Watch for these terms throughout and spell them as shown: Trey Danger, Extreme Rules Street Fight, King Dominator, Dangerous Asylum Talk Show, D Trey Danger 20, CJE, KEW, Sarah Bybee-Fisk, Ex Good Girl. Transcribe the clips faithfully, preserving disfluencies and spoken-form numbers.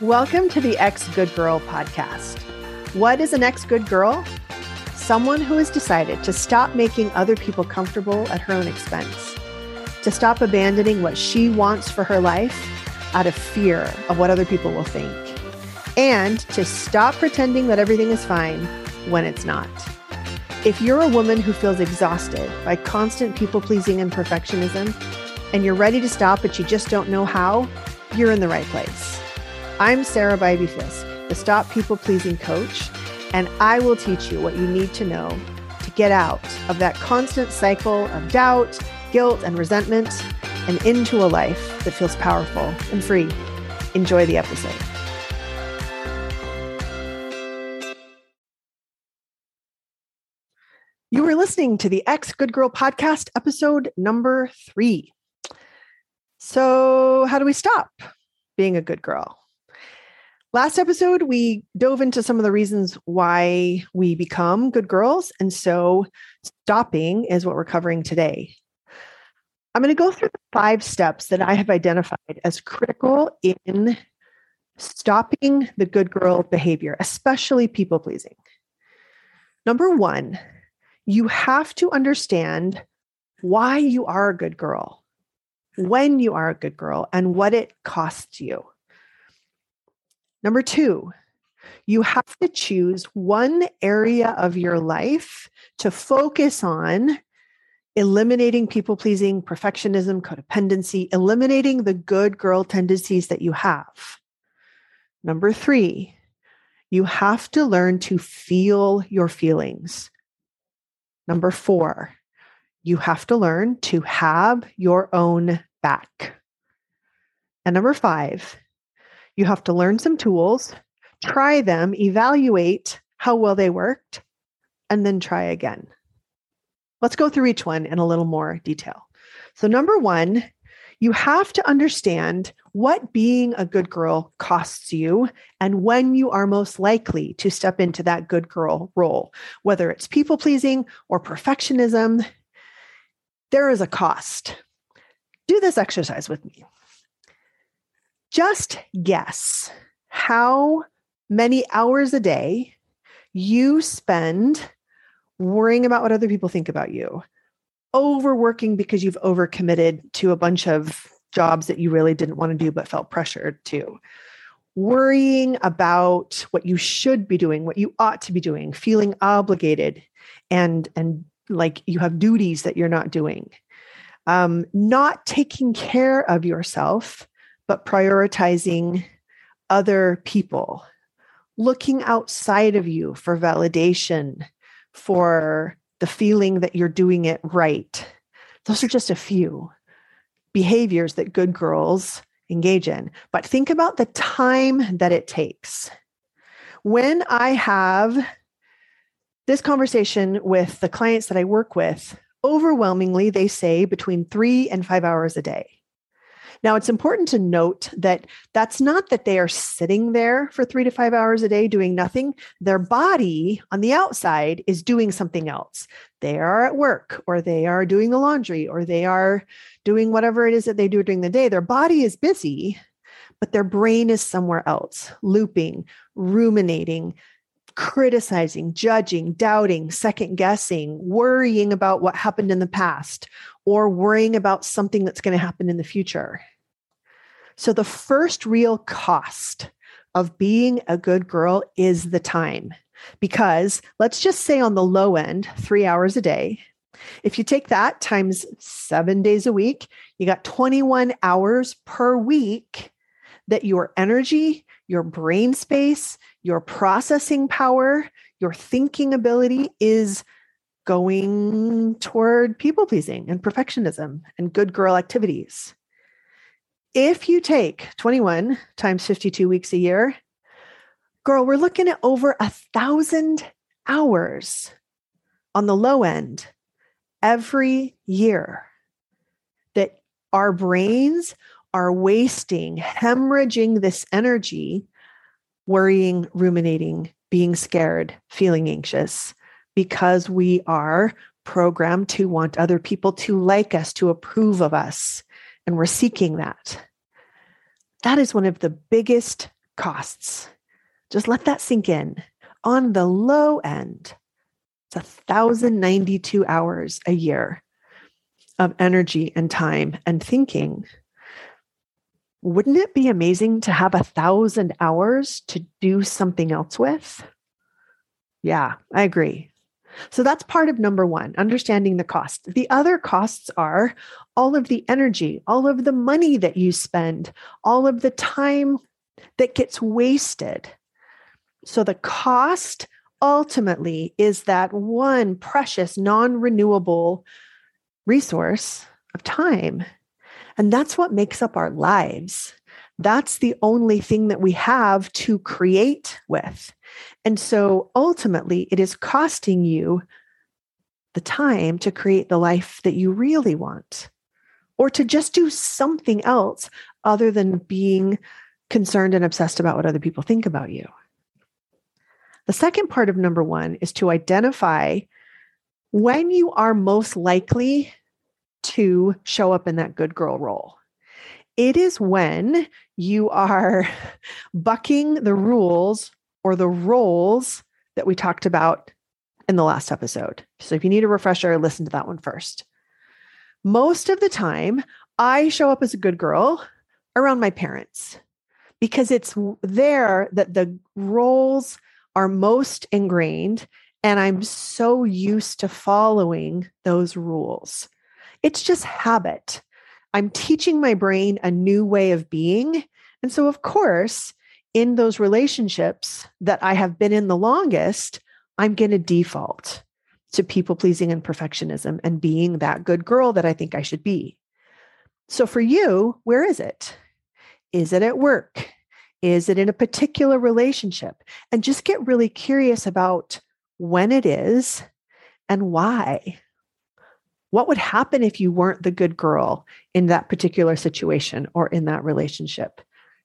Welcome to the Ex Good Girl podcast. What is an ex good girl? Someone who has decided to stop making other people comfortable at her own expense, to stop abandoning what she wants for her life out of fear of what other people will think, and to stop pretending that everything is fine when it's not. If you're a woman who feels exhausted by constant people-pleasing and perfectionism, and you're ready to stop but you just don't know how, you're in the right place. I'm Sarah Bybee-Fisk, the Stop People Pleasing Coach, and I will teach you what you need to know to get out of that constant cycle of doubt, guilt, and resentment, and into a life that feels powerful and free. Enjoy the episode. You are listening to the Ex Good Girl podcast, episode number three. So, how do we stop being a good girl? Last episode, we dove into some of the reasons why we become good girls. And so stopping is what we're covering today. I'm going to go through the five steps that I have identified as critical in stopping the good girl behavior, especially people-pleasing. Number one, you have to understand why you are a good girl, when you are a good girl, and what it costs you. Number two, you have to choose one area of your life to focus on eliminating people-pleasing, perfectionism, codependency, eliminating the good girl tendencies that you have. Number three, you have to learn to feel your feelings. Number four, you have to learn to have your own back. And number five, you have to learn some tools, try them, evaluate how well they worked, and then try again. Let's go through each one in a little more detail. So number one, you have to understand what being a good girl costs you and when you are most likely to step into that good girl role, whether it's people-pleasing or perfectionism. There is a cost. Do this exercise with me. Just guess how many hours a day you spend worrying about what other people think about you, overworking because you've overcommitted to a bunch of jobs that you really didn't want to do but felt pressured to, worrying about what you should be doing, what you ought to be doing, feeling obligated and, and like you have duties that you're not doing, um, not taking care of yourself, but prioritizing other people, looking outside of you for validation, for the feeling that you're doing it right. Those are just a few behaviors that good girls engage in. But think about the time that it takes. When I have this conversation with the clients that I work with, overwhelmingly, they say between three and five hours a day. Now, it's important to note that that's not that they are sitting there for three to five hours a day doing nothing. Their body on the outside is doing something else. They are at work, or they are doing the laundry, or they are doing whatever it is that they do during the day. Their body is busy, but their brain is somewhere else, looping, ruminating, criticizing, judging, doubting, second guessing, worrying about what happened in the past, or worrying about something that's going to happen in the future. So the first real cost of being a good girl is the time, because let's just say on the low end, three hours a day, if you take that times seven days a week, you got twenty-one hours per week that your energy, your brain space, your processing power, your thinking ability is going toward people-pleasing and perfectionism and good girl activities. If you take twenty-one times fifty-two weeks a year, girl, we're looking at over a thousand hours on the low end every year that our brains are wasting, hemorrhaging this energy, worrying, ruminating, being scared, feeling anxious, because we are programmed to want other people to like us, to approve of us, and we're seeking that. That is one of the biggest costs. Just let that sink in. On the low end, it's one thousand ninety-two hours a year of energy and time and thinking. Wouldn't it be amazing to have a thousand hours to do something else with? Yeah, I agree. So that's part of number one, understanding the cost. The other costs are all of the energy, all of the money that you spend, all of the time that gets wasted. So the cost ultimately is that one precious, non-renewable resource of time. And that's what makes up our lives. That's the only thing that we have to create with. And so ultimately, it is costing you the time to create the life that you really want, or to just do something else other than being concerned and obsessed about what other people think about you. The second part of number one is to identify when you are most likely to show up in that good girl role. It is when you are bucking the rules or the roles that we talked about in the last episode. So if you need a refresher, listen to that one first. Most of the time, I show up as a good girl around my parents, because it's there that the roles are most ingrained, and I'm so used to following those rules. It's just habit. I'm teaching my brain a new way of being. And so, of course, in those relationships that I have been in the longest, I'm going to default to people-pleasing and perfectionism and being that good girl that I think I should be. So for you, where is it? Is it at work? Is it in a particular relationship? And just get really curious about when it is and why. What would happen if you weren't the good girl in that particular situation or in that relationship?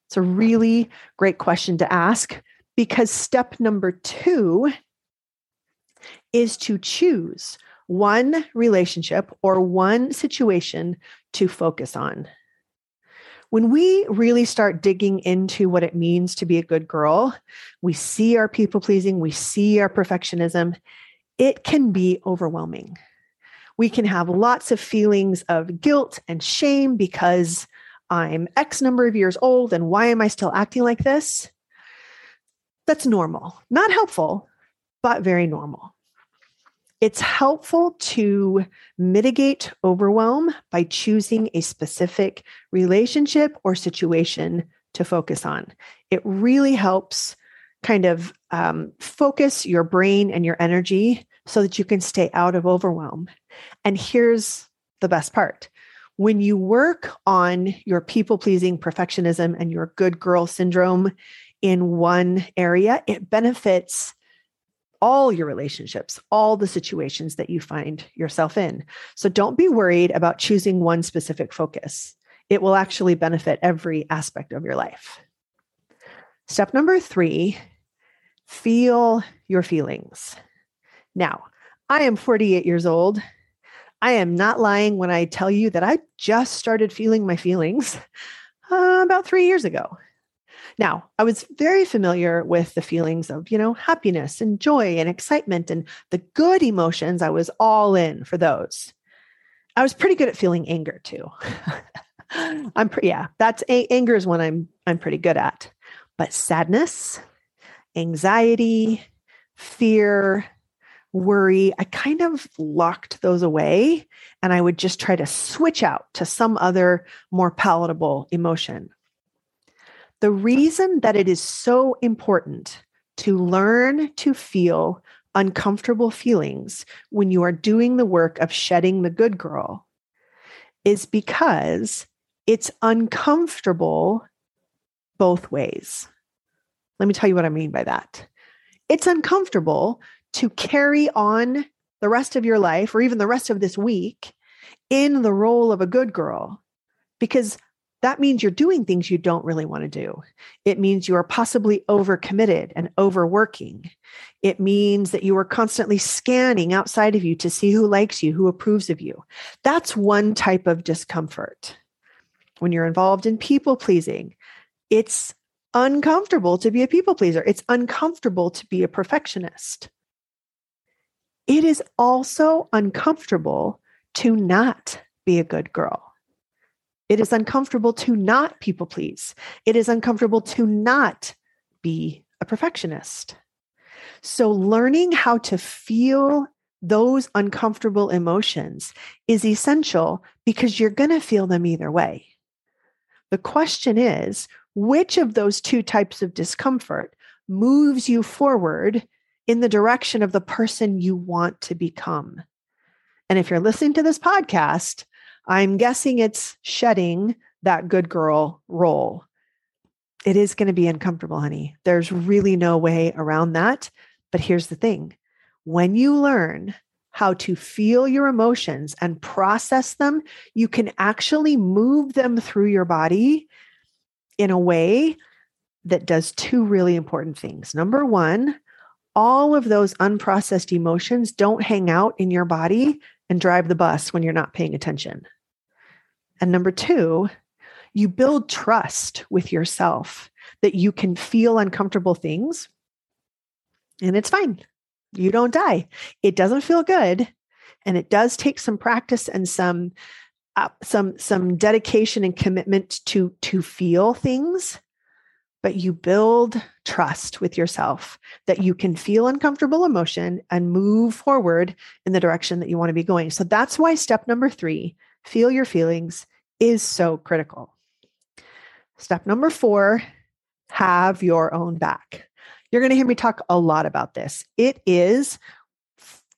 It's a really great question to ask, because step number two is to choose one relationship or one situation to focus on. When we really start digging into what it means to be a good girl, we see our people-pleasing, we see our perfectionism. It can be overwhelming. We can have lots of feelings of guilt and shame because I'm X number of years old and why am I still acting like this? That's normal. Not helpful, but very normal. It's helpful to mitigate overwhelm by choosing a specific relationship or situation to focus on. It really helps kind of um, focus your brain and your energy so that you can stay out of overwhelm. And here's the best part. When you work on your people-pleasing perfectionism and your good girl syndrome in one area, it benefits all your relationships, all the situations that you find yourself in. So don't be worried about choosing one specific focus. It will actually benefit every aspect of your life. Step number three, feel your feelings. Now, I am forty-eight years old. I am not lying when I tell you that I just started feeling my feelings uh, about three years ago. Now, I was very familiar with the feelings of, you know, happiness and joy and excitement and the good emotions. I was all in for those. I was pretty good at feeling anger too. I'm pretty, yeah, that's a- anger is one I'm, I'm pretty good at, but sadness, anxiety, fear, worry, I kind of locked those away, and I would just try to switch out to some other more palatable emotion. The reason that it is so important to learn to feel uncomfortable feelings when you are doing the work of shedding the good girl is because it's uncomfortable both ways. Let me tell you what I mean by that. It's uncomfortable to carry on the rest of your life, or even the rest of this week, in the role of a good girl, because that means you're doing things you don't really want to do. It means you are possibly overcommitted and overworking. It means that you are constantly scanning outside of you to see who likes you, who approves of you. That's one type of discomfort. When you're involved in people pleasing, it's uncomfortable to be a people pleaser. It's uncomfortable to be a perfectionist. It is also uncomfortable to not be a good girl. It is uncomfortable to not people please. It is uncomfortable to not be a perfectionist. So learning how to feel those uncomfortable emotions is essential because you're going to feel them either way. The question is, which of those two types of discomfort moves you forward in the direction of the person you want to become? And if you're listening to this podcast, I'm guessing it's shedding that good girl role. It is going to be uncomfortable, honey. There's really no way around that. But here's the thing. When you learn how to feel your emotions and process them, you can actually move them through your body in a way that does two really important things. Number one, all of those unprocessed emotions don't hang out in your body and drive the bus when you're not paying attention. And number two, you build trust with yourself that you can feel uncomfortable things and it's fine. You don't die. It doesn't feel good. And it does take some practice and some, uh, some, some dedication and commitment to, to feel things, but you build trust with yourself that you can feel uncomfortable emotion and move forward in the direction that you want to be going. So that's why step number three, feel your feelings, is so critical. Step number four, have your own back. You're going to hear me talk a lot about this. It is,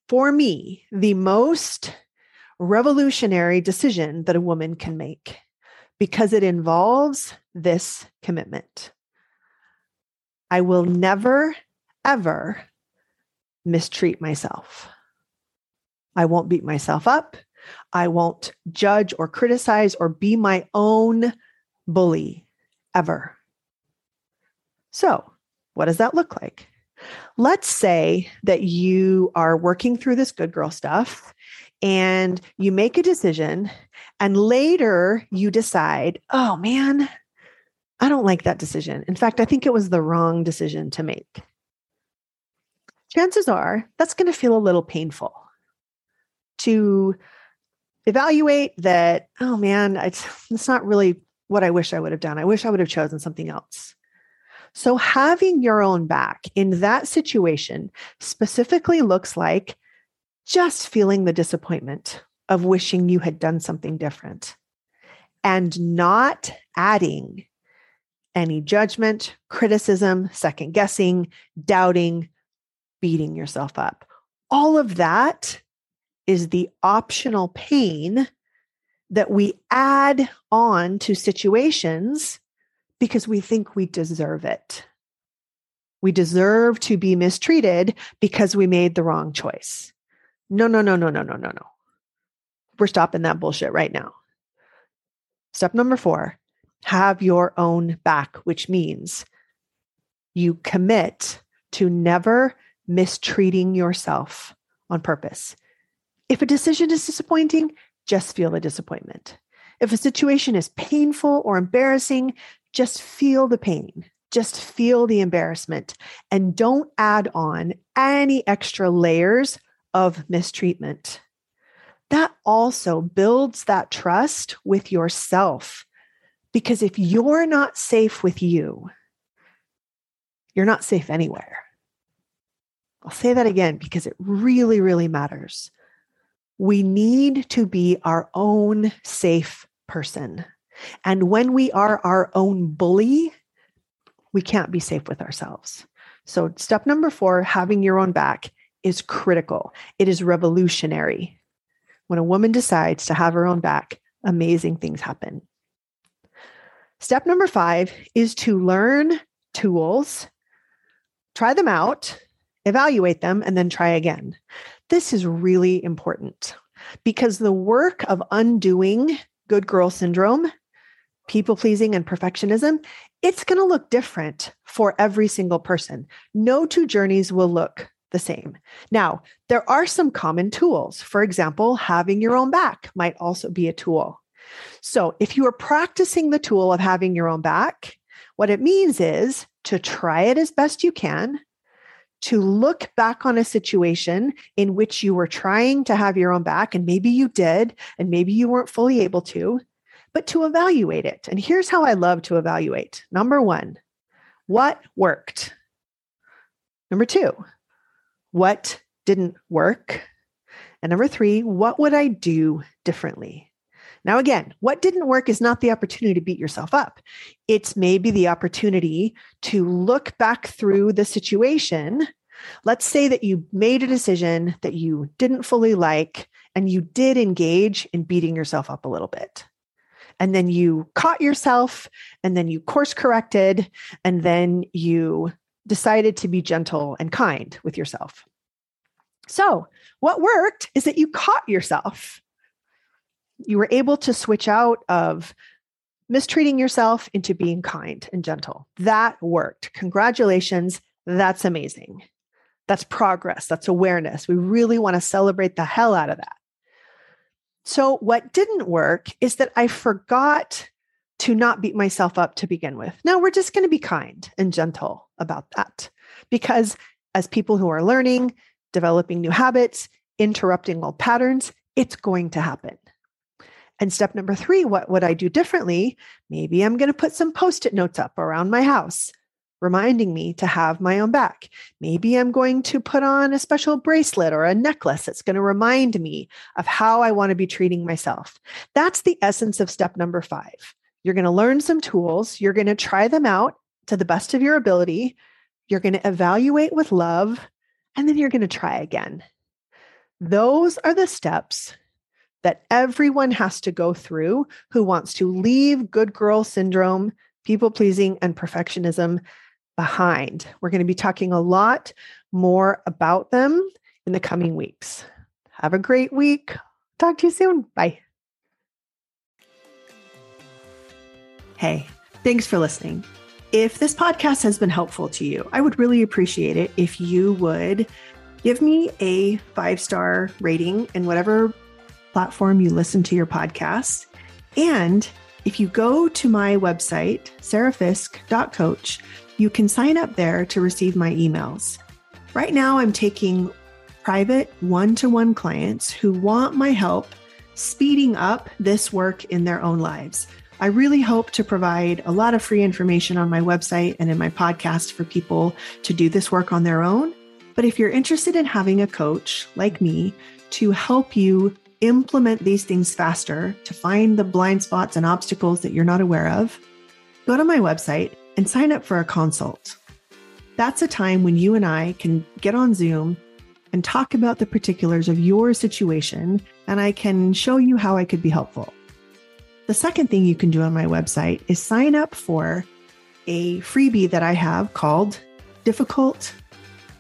for me, the most revolutionary decision that a woman can make because it involves this commitment. I will never, ever mistreat myself. I won't beat myself up. I won't judge or criticize or be my own bully ever. So, what does that look like? Let's say that you are working through this good girl stuff and you make a decision and later you decide, oh man, I don't like that decision. In fact, I think it was the wrong decision to make. Chances are that's going to feel a little painful to evaluate that, oh man, it's, it's not really what I wish I would have done. I wish I would have chosen something else. So having your own back in that situation specifically looks like just feeling the disappointment of wishing you had done something different and not adding any judgment, criticism, second guessing, doubting, beating yourself up. All of that is the optional pain that we add on to situations because we think we deserve it. We deserve to be mistreated because we made the wrong choice. No, no, no, no, no, no, no, no. We're stopping that bullshit right now. Step number four, have your own back, which means you commit to never mistreating yourself on purpose. If a decision is disappointing, just feel the disappointment. If a situation is painful or embarrassing, just feel the pain, just feel the embarrassment, and don't add on any extra layers of mistreatment. That also builds that trust with yourself, because if you're not safe with you, you're not safe anywhere. I'll say that again because it really, really matters. We need to be our own safe person. And when we are our own bully, we can't be safe with ourselves. So step number four, having your own back, is critical. It is revolutionary. When a woman decides to have her own back, amazing things happen. Step number five is to learn tools, try them out, evaluate them, and then try again. This is really important because the work of undoing good girl syndrome, people pleasing, and perfectionism, it's going to look different for every single person. No two journeys will look the same. Now, there are some common tools. For example, having your own back might also be a tool. So if you are practicing the tool of having your own back, What it means is to try it as best you can, to look back on a situation in which you were trying to have your own back, and maybe you did, and maybe you weren't fully able to, but to evaluate it. And here's how I love to evaluate. Number one, what worked? Number two, what didn't work? And number three, what would I do differently? Now, again, what didn't work is not the opportunity to beat yourself up. It's maybe the opportunity to look back through the situation. Let's say that you made a decision that you didn't fully like, and you did engage in beating yourself up a little bit. And then you caught yourself, and then you course corrected, and then you decided to be gentle and kind with yourself. So what worked is that you caught yourself. You were able to switch out of mistreating yourself into being kind and gentle. That worked. Congratulations. That's amazing. That's progress. That's awareness. We really want to celebrate the hell out of that. So what didn't work is that I forgot to not beat myself up to begin with. Now we're just going to be kind and gentle about that, because as people who are learning, developing new habits, interrupting old patterns, it's going to happen. And step number three, what would I do differently? Maybe I'm going to put some Post-it notes up around my house, reminding me to have my own back. Maybe I'm going to put on a special bracelet or a necklace that's going to remind me of how I want to be treating myself. That's the essence of step number five. You're going to learn some tools. You're going to try them out to the best of your ability. You're going to evaluate with love, and then you're going to try again. Those are the steps that everyone has to go through who wants to leave good girl syndrome, people pleasing, and perfectionism behind. We're going to be talking a lot more about them in the coming weeks. Have a great week. Talk to you soon. Bye. Hey, thanks for listening. If this podcast has been helpful to you, I would really appreciate it if you would give me a five-star rating in whatever platform you listen to your podcast. And if you go to my website, sara fisk dot coach, you can sign up there to receive my emails. Right now, I'm taking private one-to-one clients who want my help speeding up this work in their own lives. I really hope to provide a lot of free information on my website and in my podcast for people to do this work on their own. But if you're interested in having a coach like me to help you implement these things faster, to find the blind spots and obstacles that you're not aware of, go to my website and sign up for a consult. That's a time when you and I can get on Zoom and talk about the particulars of your situation, and I can show you how I could be helpful. The second thing you can do on my website is sign up for a freebie that I have called Difficult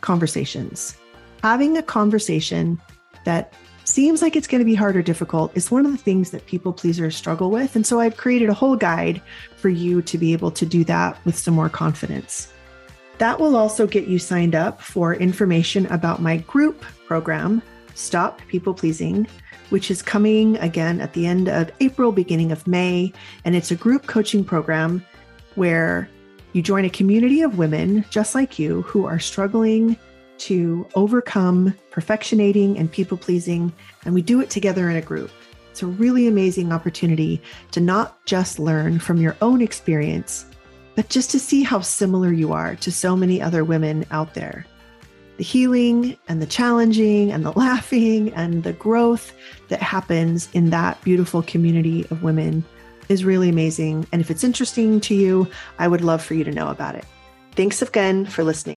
Conversations. Having a conversation that seems like it's going to be hard or difficult is one of the things that people pleasers struggle with. And so I've created a whole guide for you to be able to do that with some more confidence. That will also get you signed up for information about my group program, Stop People Pleasing, which is coming again at the end of April, beginning of May. And it's a group coaching program where you join a community of women just like you who are struggling to overcome perfectionating and people pleasing. And we do it together in a group. It's a really amazing opportunity to not just learn from your own experience, but just to see how similar you are to so many other women out there. The healing and the challenging and the laughing and the growth that happens in that beautiful community of women is really amazing. And if it's interesting to you, I would love for you to know about it. Thanks again for listening.